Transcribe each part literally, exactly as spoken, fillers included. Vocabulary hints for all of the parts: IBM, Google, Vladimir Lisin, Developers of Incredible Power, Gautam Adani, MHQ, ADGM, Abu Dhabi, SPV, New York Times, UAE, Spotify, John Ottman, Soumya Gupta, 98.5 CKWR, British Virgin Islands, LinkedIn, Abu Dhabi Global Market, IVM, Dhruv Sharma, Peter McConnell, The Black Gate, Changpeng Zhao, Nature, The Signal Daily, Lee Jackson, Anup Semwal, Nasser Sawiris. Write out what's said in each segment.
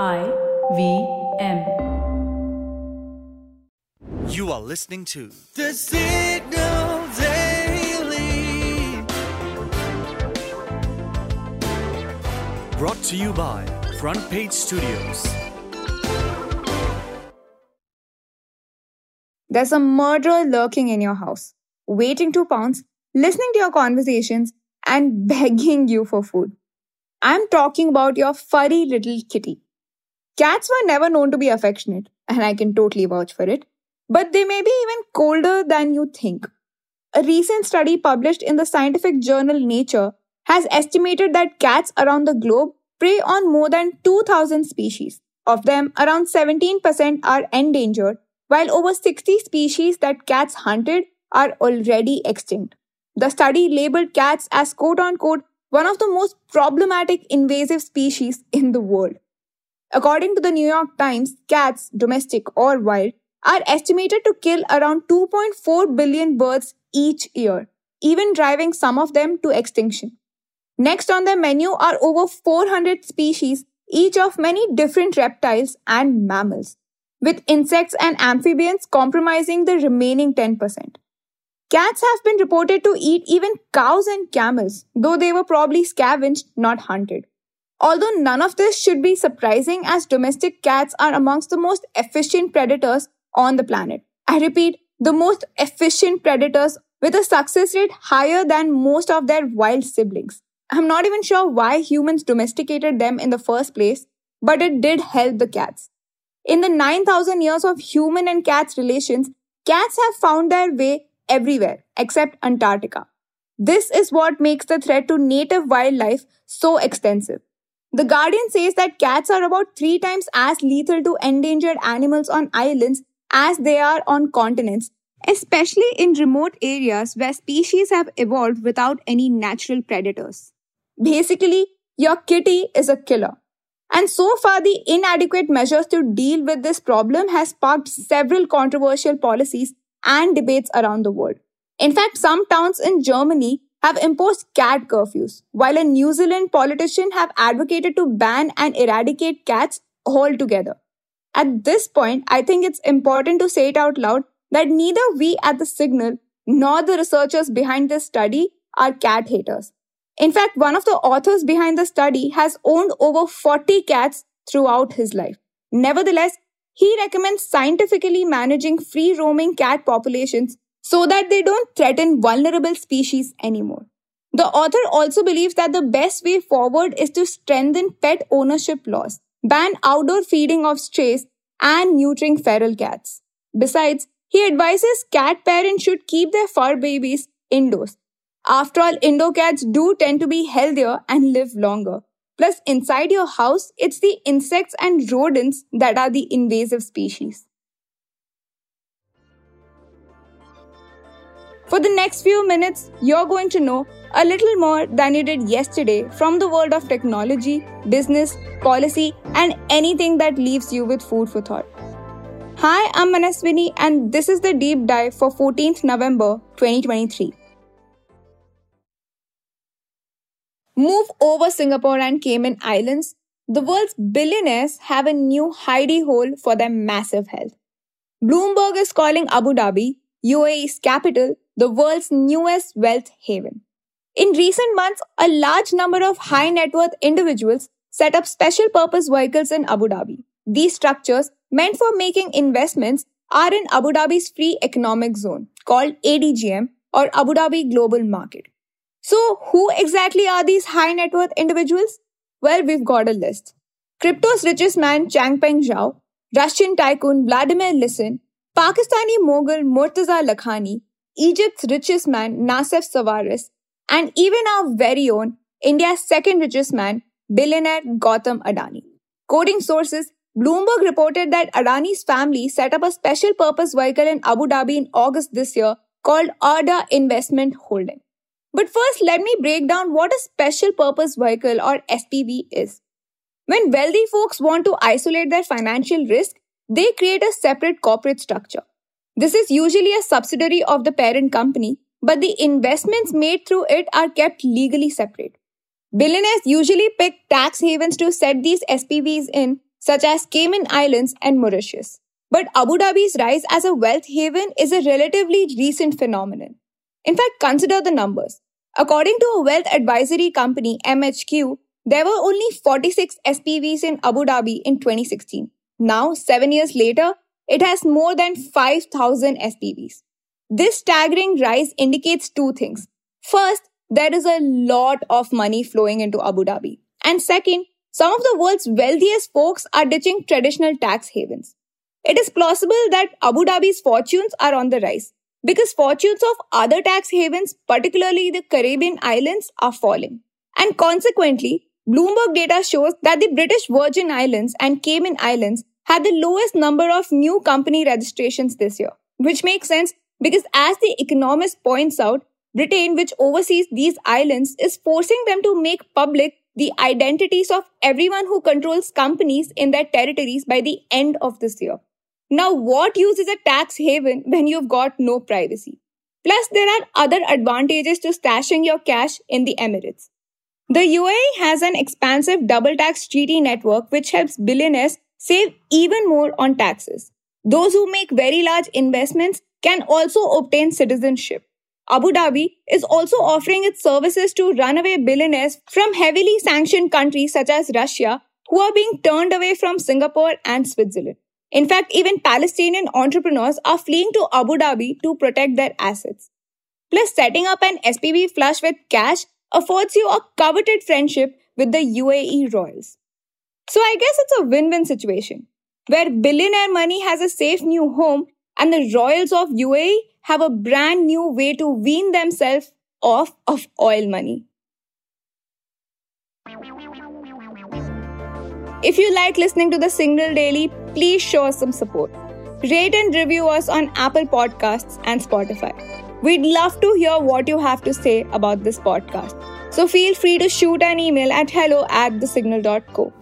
I V M. You are listening to The Signal Daily, brought to you by Front Page Studios. There's a murderer lurking in your house, waiting to pounce, listening to your conversations and begging you for food. I'm talking about your furry little kitty. Cats were never known to be affectionate, and I can totally vouch for it, but they may be even colder than you think. A recent study published in the scientific journal Nature has estimated that cats around the globe prey on more than two thousand species. Of them, around seventeen percent are endangered, while over sixty species that cats hunted are already extinct. The study labeled cats as quote-unquote one of the most problematic invasive species in the world. According to the New York Times, cats, domestic or wild, are estimated to kill around two point four billion birds each year, even driving some of them to extinction. Next on their menu are over four hundred species, each of many different reptiles and mammals, with insects and amphibians comprising the remaining ten percent. Cats have been reported to eat even cows and camels, though they were probably scavenged, not hunted. Although none of this should be surprising, as domestic cats are amongst the most efficient predators on the planet. I repeat, the most efficient predators, with a success rate higher than most of their wild siblings. I'm not even sure why humans domesticated them in the first place, but it did help the cats. In the nine thousand years of human and cats relations, cats have found their way everywhere except Antarctica. This is what makes the threat to native wildlife so extensive. The Guardian says that cats are about three times as lethal to endangered animals on islands as they are on continents, especially in remote areas where species have evolved without any natural predators. Basically, your kitty is a killer. And so far, the inadequate measures to deal with this problem has sparked several controversial policies and debates around the world. In fact, some towns in Germany have imposed cat curfews, while a New Zealand politician have advocated to ban and eradicate cats altogether. At this point, I think it's important to say it out loud that neither we at The Signal nor the researchers behind this study are cat haters. In fact, one of the authors behind the study has owned over forty cats throughout his life. Nevertheless, he recommends scientifically managing free-roaming cat populations so that they don't threaten vulnerable species anymore. The author also believes that the best way forward is to strengthen pet ownership laws, ban outdoor feeding of strays, and neutering feral cats. Besides, he advises cat parents should keep their fur babies indoors. After all, indoor cats do tend to be healthier and live longer. Plus, inside your house, it's the insects and rodents that are the invasive species. For the next few minutes, you're going to know a little more than you did yesterday from the world of technology, business, policy, and anything that leaves you with food for thought. Hi, I'm Manaswini, and this is the Deep Dive for the fourteenth of November, twenty twenty-three. Move over Singapore and Cayman Islands, the world's billionaires have a new hidey hole for their massive health. Bloomberg is calling Abu Dhabi, U A E's capital, the world's newest wealth haven. In recent months, a large number of high net worth individuals set up special purpose vehicles in Abu Dhabi. These structures, meant for making investments, are in Abu Dhabi's free economic zone, called A D G M or Abu Dhabi Global Market. So, who exactly are these high net worth individuals? Well, we've got a list. Crypto's richest man Changpeng Zhao, Russian tycoon Vladimir Lisin, Pakistani mogul Murtaza Lakhani, Egypt's richest man Nasser Sawiris, and even our very own, India's second richest man, billionaire Gautam Adani. Quoting sources, Bloomberg reported that Adani's family set up a special purpose vehicle in Abu Dhabi in August this year called Ada Investment Holding. But first, let me break down what a special purpose vehicle or S P V is. When wealthy folks want to isolate their financial risk, they create a separate corporate structure. This is usually a subsidiary of the parent company, but the investments made through it are kept legally separate. Billionaires usually pick tax havens to set these S P Vs in such as Cayman Islands and Mauritius. But Abu Dhabi's rise as a wealth haven is a relatively recent phenomenon. In fact, consider the numbers. According to a wealth advisory company, M H Q, there were only forty-six S P Vs in Abu Dhabi in twenty sixteen. Now, seven years later, it has more than five thousand S P Vs. This staggering rise indicates two things. First, there is a lot of money flowing into Abu Dhabi. And second, some of the world's wealthiest folks are ditching traditional tax havens. It is plausible that Abu Dhabi's fortunes are on the rise because fortunes of other tax havens, particularly the Caribbean islands, are falling. And consequently, Bloomberg data shows that the British Virgin Islands and Cayman Islands had the lowest number of new company registrations this year, which makes sense because, as the Economist points out, Britain, which oversees these islands, is forcing them to make public the identities of everyone who controls companies in their territories by the end of this year. Now, what use is a tax haven when you've got no privacy? Plus, there are other advantages to stashing your cash in the Emirates. The U A E has an expansive double tax treaty network which helps billionaires save even more on taxes. Those who make very large investments can also obtain citizenship. Abu Dhabi is also offering its services to runaway billionaires from heavily sanctioned countries such as Russia, who are being turned away from Singapore and Switzerland. In fact, even Palestinian entrepreneurs are fleeing to Abu Dhabi to protect their assets. Plus, setting up an S P V flush with cash affords you a coveted friendship with the U A E royals. So I guess it's a win-win situation, where billionaire money has a safe new home and the royals of U A E have a brand new way to wean themselves off of oil money. If you like listening to The Signal Daily, please show us some support. Rate and review us on Apple Podcasts and Spotify. We'd love to hear what you have to say about this podcast. So feel free to shoot an email at hello at the signal dot co.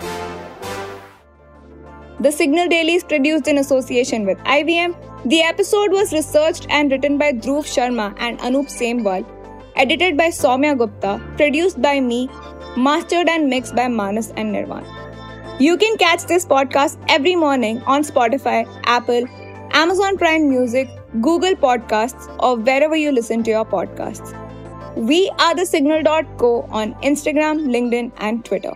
The Signal Daily is produced in association with I B M. The episode was researched and written by Dhruv Sharma and Anup Semwal, edited by Soumya Gupta, produced by me, mastered and mixed by Manas and Nirvaan. You can catch this podcast every morning on Spotify, Apple, Amazon Prime Music, Google Podcasts, or wherever you listen to your podcasts. We are the signal dot co on Instagram, LinkedIn, and Twitter.